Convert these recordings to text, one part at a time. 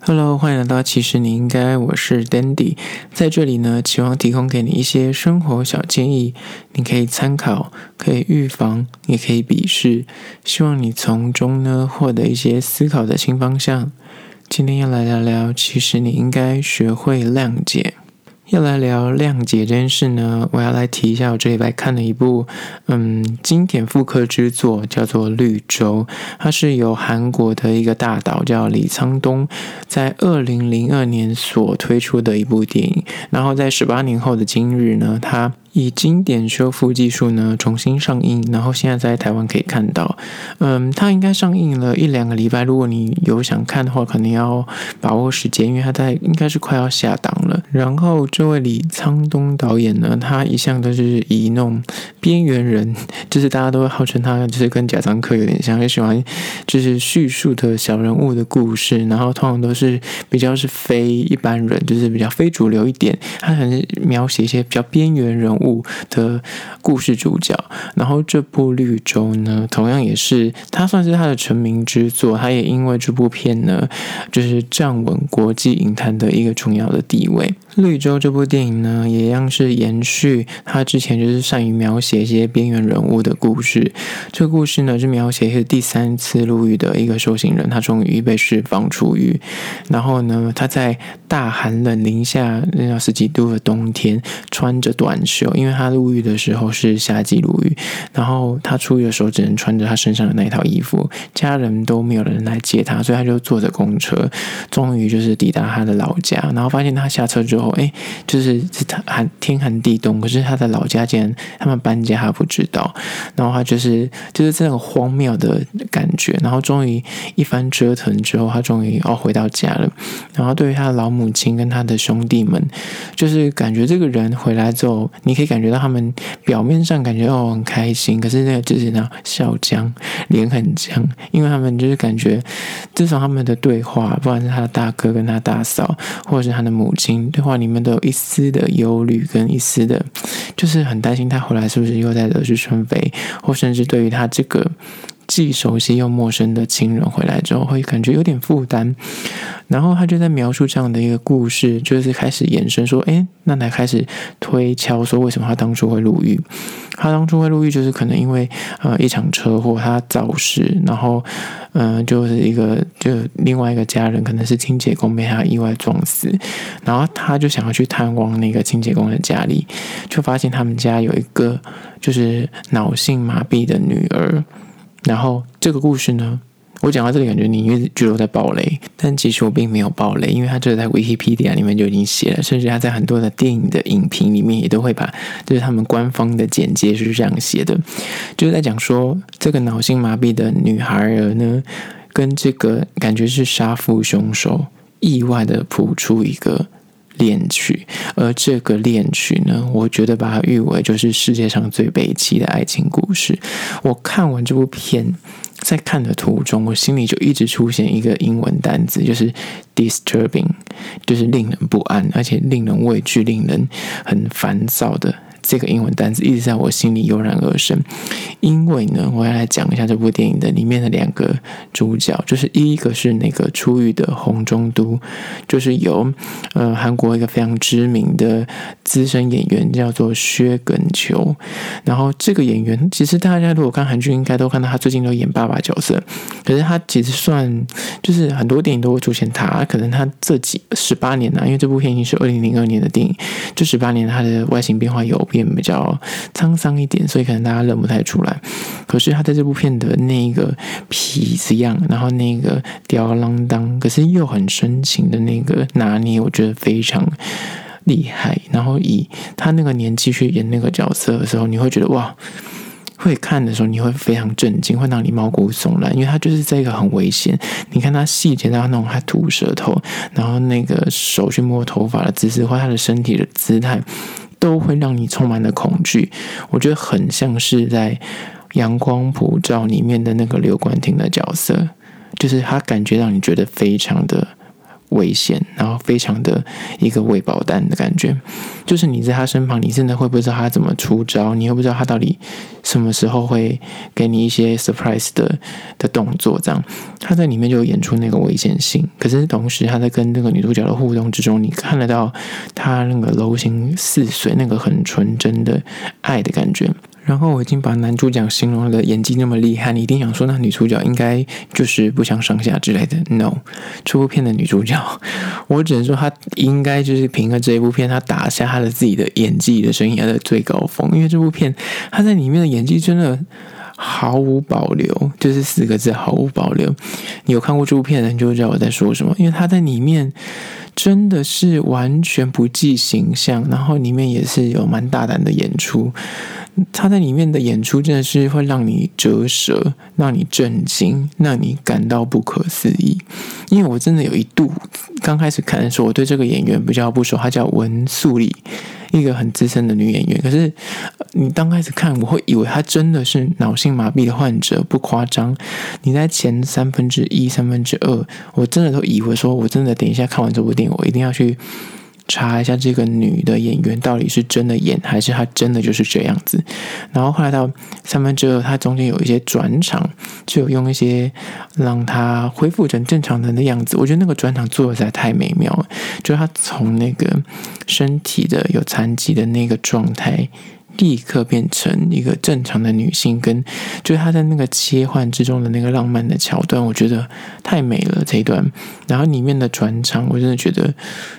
Hello， 欢迎来到其实你应该，我是 Dandy， 在这里呢，期望提供给你一些生活小建议，你可以参考，可以预防，也可以鄙视，希望你从中呢获得一些思考的新方向。今天要来聊聊，其实你应该学会谅解。要来聊谅解这件事呢，我要来提一下，我这礼拜看了一部经典复刻之作，叫做《绿洲》，它是由韩国的一个大导叫李沧东在2002年所推出的一部电影，然后在18年后的今日呢，它以经典修复技术呢重新上映，然后现在在台湾可以看到，它应该上映了1-2个礼拜。如果你有想看的话，可能要把握时间，因为它应该是快要下档了。然后这位李沧东导演呢，他一向都是以那种边缘人，就是大家都会号称他就是跟贾樟柯有点像，也喜欢就是叙述的小人物的故事，然后通常都是比较是非一般人，就是比较非主流一点，他很描写一些比较边缘人物的故事主角。然后这部绿洲呢，同样也是它算是它的成名之作，它也因为这部片呢就是站稳国际影坛的一个重要的地位。绿洲这部电影呢，也一样是延续它之前就是善于描写一些边缘人物的故事。这故事呢是描写是第3次入狱的一个受刑人，他终于被释放出狱，然后呢他在大寒冷零下10几度的冬天穿着短袖，因为他入狱的时候是夏季入狱，然后他出狱的时候只能穿着他身上的那一套衣服，家人都没有人来接他，所以他就坐着公车，终于就是抵达他的老家。然后发现他下车之后，就是天寒地冻，可是他的老家竟然他们搬家他不知道，然后他就是这种荒谬的感觉。然后终于一番折腾之后，他终于回到家了。然后对于他的老母亲跟他的兄弟们，就是感觉这个人回来之后，你可以感觉到他们表面上感觉很开心，可是那个就是那笑僵，脸很僵，因为他们就是感觉至少他们的对话，不管是他的大哥跟他大嫂或者是他的母亲对话里面，都有一丝的忧虑跟一丝的就是很担心他回来是不是又在惹是生非，或甚至对于他这个既熟悉又陌生的亲人回来之后会感觉有点负担。然后他就在描述这样的一个故事，就是开始延伸说那才开始推敲说为什么他当初会入狱。他当初会入狱就是可能因为一场车祸他早逝，然后就是另外一个家人可能是清洁工被他意外撞死，然后他就想要去探望那个清洁工的家里，就发现他们家有一个就是脑性麻痹的女儿。然后这个故事呢，我讲到这里感觉你一直觉得我在爆雷，但其实我并没有爆雷，因为它这个在 Wikipedia 里面就已经写了，甚至它在很多的电影的影评里面也都会把就是他们官方的简介是这样写的，就是在讲说这个脑性麻痹的女孩儿呢，跟这个感觉是杀父凶手意外的谱出一个恋曲，而这个恋曲呢，我觉得把它誉为就是世界上最悲凄的爱情故事。我看完这部片，在看的途中，我心里就一直出现一个英文单字，就是 disturbing， 就是令人不安，而且令人畏惧、令人很烦躁的这个英文单字一直在我心里油然而生。因为呢，我要来讲一下这部电影的里面的2个主角，就是一个是那个出狱的洪钟都，就是由韩国一个非常知名的资深演员叫做薛耿求。然后这个演员其实大家如果看韩剧应该都看到他最近都演爸爸角色，可是他其实算就是很多电影都会出现他，可能他这18年因为这部片已经是2002年的电影，这18年他的外形变化有变比较沧桑一点，所以可能大家认不太出来。可是他在这部片的那个痞子样，然后那个吊儿郎当，可是又很深情的那个拿捏，我觉得非常厉害。然后以他那个年纪去演那个角色的时候，你会觉得哇，会看的时候你会非常震惊，会让你毛骨悚然，因为他就是这个很危险。你看他细节到那种他吐舌头，然后那个手去摸头发的姿势，或他的身体的姿态，都会让你充满了恐惧。我觉得很像是在阳光普照里面的那个刘冠廷的角色，就是他感觉让你觉得非常的危险，然后非常的一个未爆弹的感觉。就是你在他身旁，你真的会不知道他怎么出招，你会不知道他到底什么时候会给你一些 surprise 的动作。这样他在里面就演出那个危险性，可是同时他在跟那个女主角的互动之中，你看得到他那个柔情似水，那个很纯真的爱的感觉。然后我已经把男主角形容的演技那么厉害，你一定想说那女主角应该就是不相上下之类的。 No， 这部片的女主角，我只能说她应该就是凭着这一部片，她打下她的自己的演技的生涯的最高峰。因为这部片她在里面的演技真的毫无保留，就是4个字，毫无保留。你有看过这部片的人就知道我在说什么，因为她在里面真的是完全不计形象，然后里面也是有蛮大胆的演出。他在里面的演出真的是会让你折舌，让你震惊，让你感到不可思议。因为我真的有一度刚开始看的时候，我对这个演员比较不熟，她叫文素里，一个很资深的女演员。可是你刚开始看，我会以为她真的是脑性麻痹的患者，不夸张。你在前1/3、2/3，我真的都以为说，我真的等一下看完这部电影，我一定要去查一下这个女的演员到底是真的演还是她真的就是这样子。然后后来到2/3，她中间有一些转场，就有用一些让她恢复成正常人的样子。我觉得那个转场做的实在太美妙了，就是她从那个身体的有残疾的那个状态立刻变成一个正常的女性，跟就是她在那个切换之中的那个浪漫的桥段，我觉得太美了这一段。然后里面的转场，我真的觉得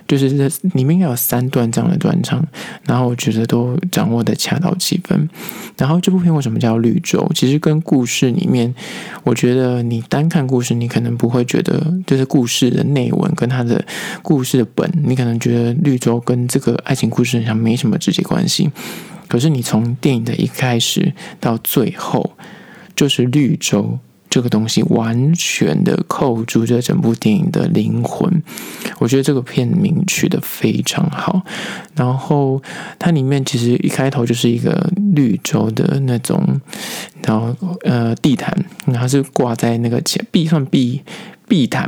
就是里面应该有3段这样的转场，然后我觉得都掌握的恰到其分。然后这部片为什么叫绿洲，其实跟故事里面，我觉得你单看故事，你可能不会觉得就是故事的内文跟它的故事的本，你可能觉得绿洲跟这个爱情故事好像没什么直接关系。可是你从电影的一开始到最后，就是绿洲这个东西完全的扣住这整部电影的灵魂。我觉得这个片名取得非常好，然后它里面其实一开头就是一个绿洲的那种，然后地毯，然后是挂在那个壁毯，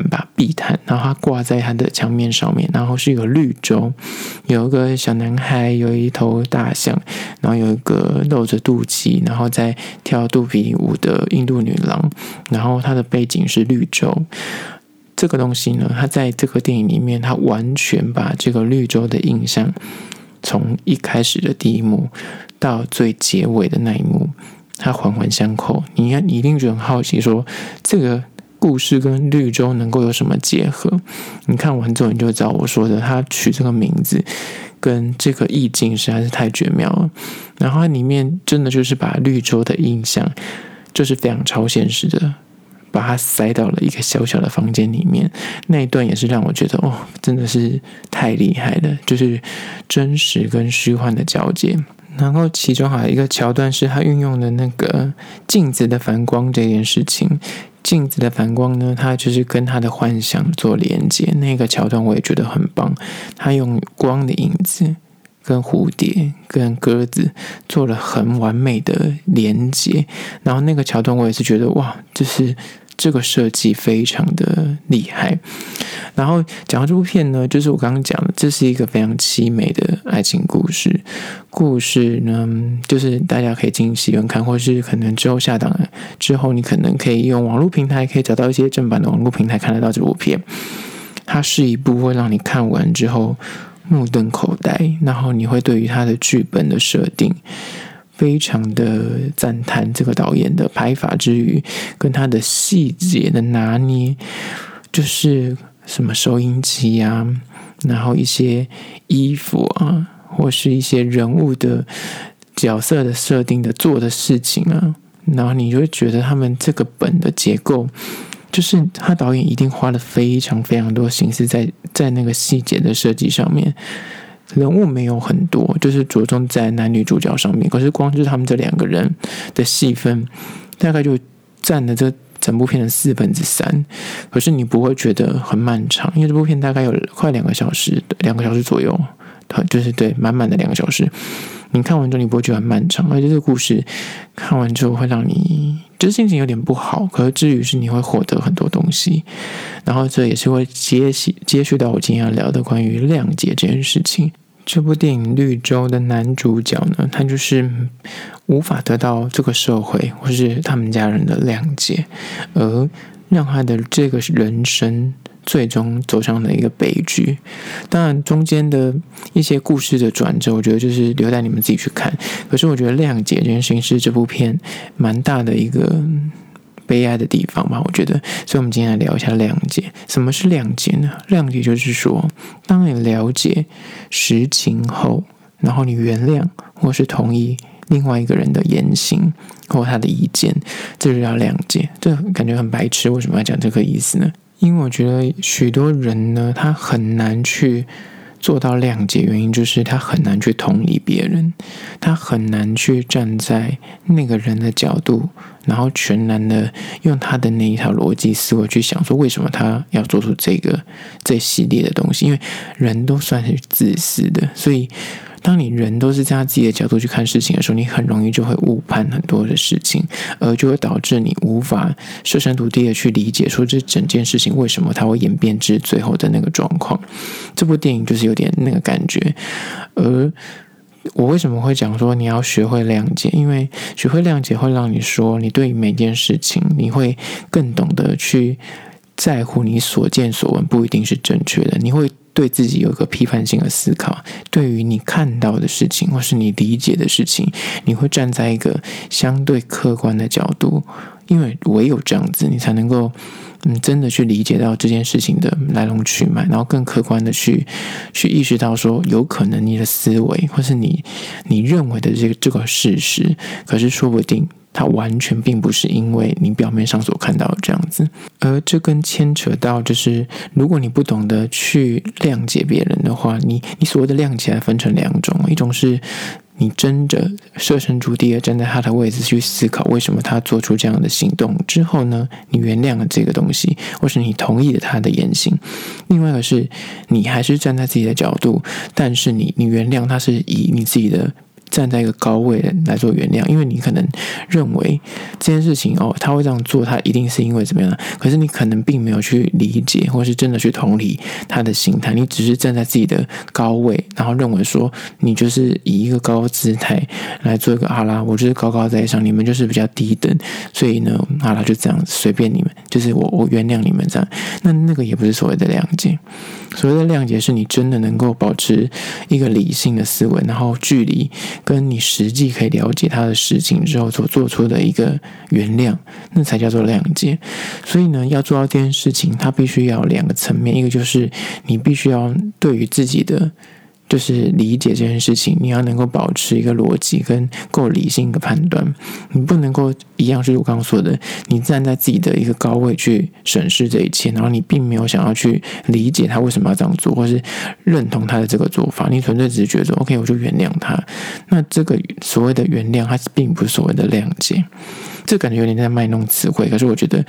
然后它挂在它的墙面上面，然后是一个绿洲，有一个小男孩，有一头大象，然后有一个露着肚脐然后在跳肚皮舞的印度女郎，然后它的背景是绿洲。这个东西呢，它在这个电影里面，它完全把这个绿洲的印象从一开始的第一幕到最结尾的那一幕，它环环相扣。你一定觉得很好奇说这个故事跟绿洲能够有什么结合？你看完之后你就知道我说的，他取这个名字跟这个意境实在是太绝妙了。然后它里面真的就是把绿洲的印象，就是非常超现实的，把它塞到了一个小小的房间里面。那一段也是让我觉得哦，真的是太厉害了，就是真实跟虚幻的交界。然后其中还有一个桥段是他运用的那个镜子的反光这件事情。镜子的反光呢，它就是跟它的幻想做连接，那个桥段我也觉得很棒。它用光的影子跟蝴蝶跟鸽子做了很完美的连接，然后那个桥段我也是觉得哇，就是这个设计非常的厉害。然后讲到这部片呢，就是我刚刚讲的，这是一个非常凄美的爱情故事。故事呢，就是大家可以进戏院看，或是可能之后下档之后，你可能可以用网络平台可以找到一些正版的网络平台看得到这部片。它是一部会让你看完之后目瞪口呆，然后你会对于它的剧本的设定非常的赞叹，这个导演的拍法之余，跟他的细节的拿捏，就是什么收音机啊，然后一些衣服啊，或是一些人物的角色的设定的做的事情啊，然后你就会觉得他们这个本的结构，就是他导演一定花了非常非常多心思在那个细节的设计上面。人物没有很多，就是着重在男女主角上面，可是光就是他们这2个人的戏份大概就占了这整部片的3/4。可是你不会觉得很漫长，因为这部片大概有快2个小时左右，就是对，满满的2个小时。你看完之后你不会觉得很漫长，而且这个故事看完之后会让你就是心情有点不好，可是至于是你会获得很多东西。然后这也是会接续到我今天要聊的关于谅解这件事情。这部电影《绿洲》的男主角呢，他就是无法得到这个社会或是他们家人的谅解，而让他的这个人生最终走上了一个悲剧。当然中间的一些故事的转折我觉得就是留待你们自己去看，可是我觉得谅解这件事情是这部片蛮大的一个悲哀的地方吧，我觉得。所以我们今天来聊一下谅解。什么是谅解呢？谅解就是说，当你了解实情后，然后你原谅或是同意另外一个人的言行或他的意见，这就叫谅解。这感觉很白痴，为什么要讲这个意思呢？因为我觉得许多人呢，他很难去做到谅解，原因就是他很难去同理别人，他很难去站在那个人的角度，然后全然的用他的那一套逻辑思维去想说为什么他要做出这系列的东西。因为人都算是自私的，所以当你人都是在他自己的角度去看事情的时候，你很容易就会误判很多的事情，而就会导致你无法设身处地的去理解说这整件事情为什么它会演变至最后的那个状况。这部电影就是有点那个感觉。而我为什么会讲说你要学会谅解？因为学会谅解会让你说你对每件事情你会更懂得去在乎你所见所闻不一定是正确的，你会对自己有一个批判性的思考，对于你看到的事情或是你理解的事情，你会站在一个相对客观的角度，因为唯有这样子你才能够真的去理解到这件事情的来龙去脉，然后更客观的去意识到说有可能你的思维或是你认为的这个事实，可是说不定它完全并不是因为你表面上所看到的这样子。而这跟牵扯到就是如果你不懂得去谅解别人的话，你所谓的谅解分成两种，一种是你真的设身处地的站在他的位置去思考为什么他做出这样的行动之后呢，你原谅了这个东西或是你同意了他的言行。另外一个是你还是站在自己的角度，但是你原谅他是以你自己的站在一个高位来做原谅，因为你可能认为这件事情他会这样做，他一定是因为怎么样，可是你可能并没有去理解或是真的去同理他的心态，你只是站在自己的高位，然后认为说你就是以一个高姿态来做一个阿拉，我就是高高在上，你们就是比较低等，所以呢阿拉就这样随便你们，就是我原谅你们这样。那个也不是所谓的谅解。所谓的谅解是你真的能够保持一个理性的思维，然后距离跟你实际可以了解他的事情之后所做出的一个原谅，那才叫做谅解。所以呢，要做到这件事情，它必须要有两个层面，一个就是你必须要对于自己的就是理解这件事情，你要能够保持一个逻辑跟够理性的判断，你不能够一样是我刚刚说的你站在自己的一个高位去审视这一切，然后你并没有想要去理解他为什么要这样做或是认同他的这个做法，你纯粹只是觉得 OK 我就原谅他，那这个所谓的原谅它并不是所谓的谅解。这感觉有点在卖弄词汇，可是我觉得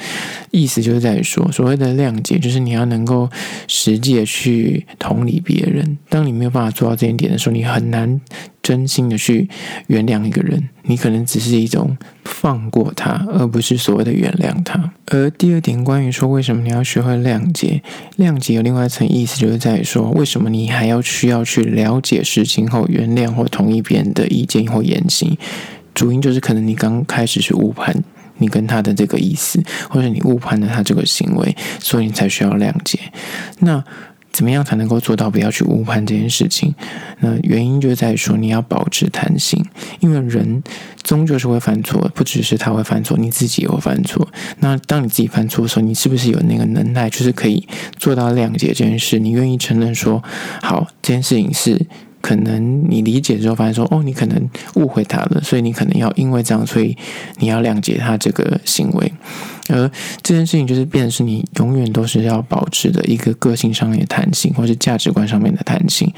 意思就是在于说所谓的谅解就是你要能够实际的去同理别人，当你没有办法做到这一点的时候，你很难真心的去原谅一个人，你可能只是一种放过他，而不是所谓的原谅他。而第二点关于说为什么你要学会谅解，谅解有另外一层意思就是在于说为什么你还要需要去了解事情后原谅或同意别人的意见或言行，主因就是可能你刚开始是误判你跟他的这个意思，或者你误判了他这个行为，所以你才需要谅解。那怎么样才能够做到不要去误判这件事情？那原因就在于说你要保持弹性，因为人终究是会犯错，不只是他会犯错，你自己也会犯错。那当你自己犯错的时候，你是不是有那个能耐就是可以做到谅解这件事？你愿意承认说好这件事情是可能你理解之后发现说你可能误会他了，所以你可能要因为这样所以你要谅解他这个行为。而这件事情就是变成是你永远都是要保持的一个个性上面的弹性，或是价值观上面的弹性。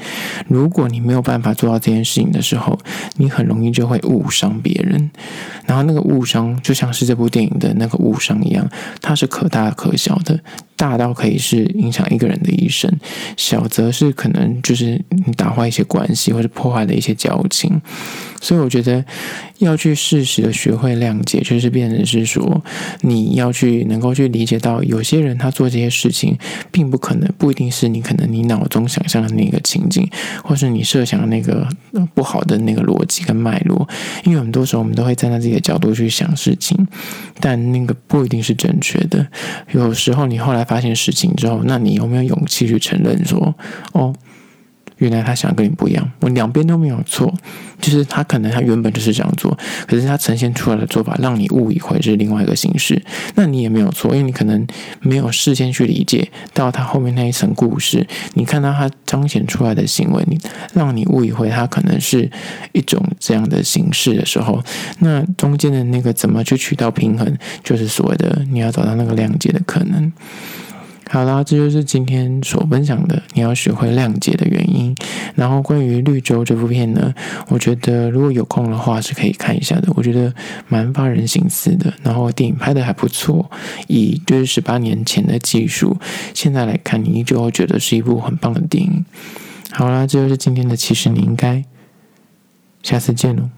如果你没有办法做到这件事情的时候，你很容易就会误伤别人，然后那个误伤就像是这部电影的那个误伤一样，它是可大可小的，大到可以是影响一个人的一生，小则是可能就是你打坏一些关系，或是破坏了一些交情。所以我觉得要去适时的学会谅解，就是变成是说你要去能够去理解到，有些人他做这些事情并不可能，不一定是你可能你脑中想象的那个情景，或是你设想的那个不好的那个逻辑跟脉络，因为很多时候我们都会站在自己的角度去想事情，但那个不一定是正确的。有时候你后来发现事情之后，那你有没有勇气去承认说，哦，原来他想跟你不一样，我两边都没有错，就是他可能他原本就是这样做，可是他呈现出来的做法让你误以为是另外一个形式，那你也没有错，因为你可能没有事先去理解到他后面那一层故事，你看到他彰显出来的行为，你让你误以为他可能是一种这样的形式的时候，那中间的那个怎么去取到平衡，就是所谓的你要找到那个谅解的可能。好啦，这就是今天所分享的你要学会谅解的原因。然后关于绿洲这部片呢，我觉得如果有空的话是可以看一下的，我觉得蛮发人深思的，然后电影拍的还不错，以就是18年前的技术现在来看，你就会觉得是一部很棒的电影。好啦，这就是今天的其实你应该，下次见喽。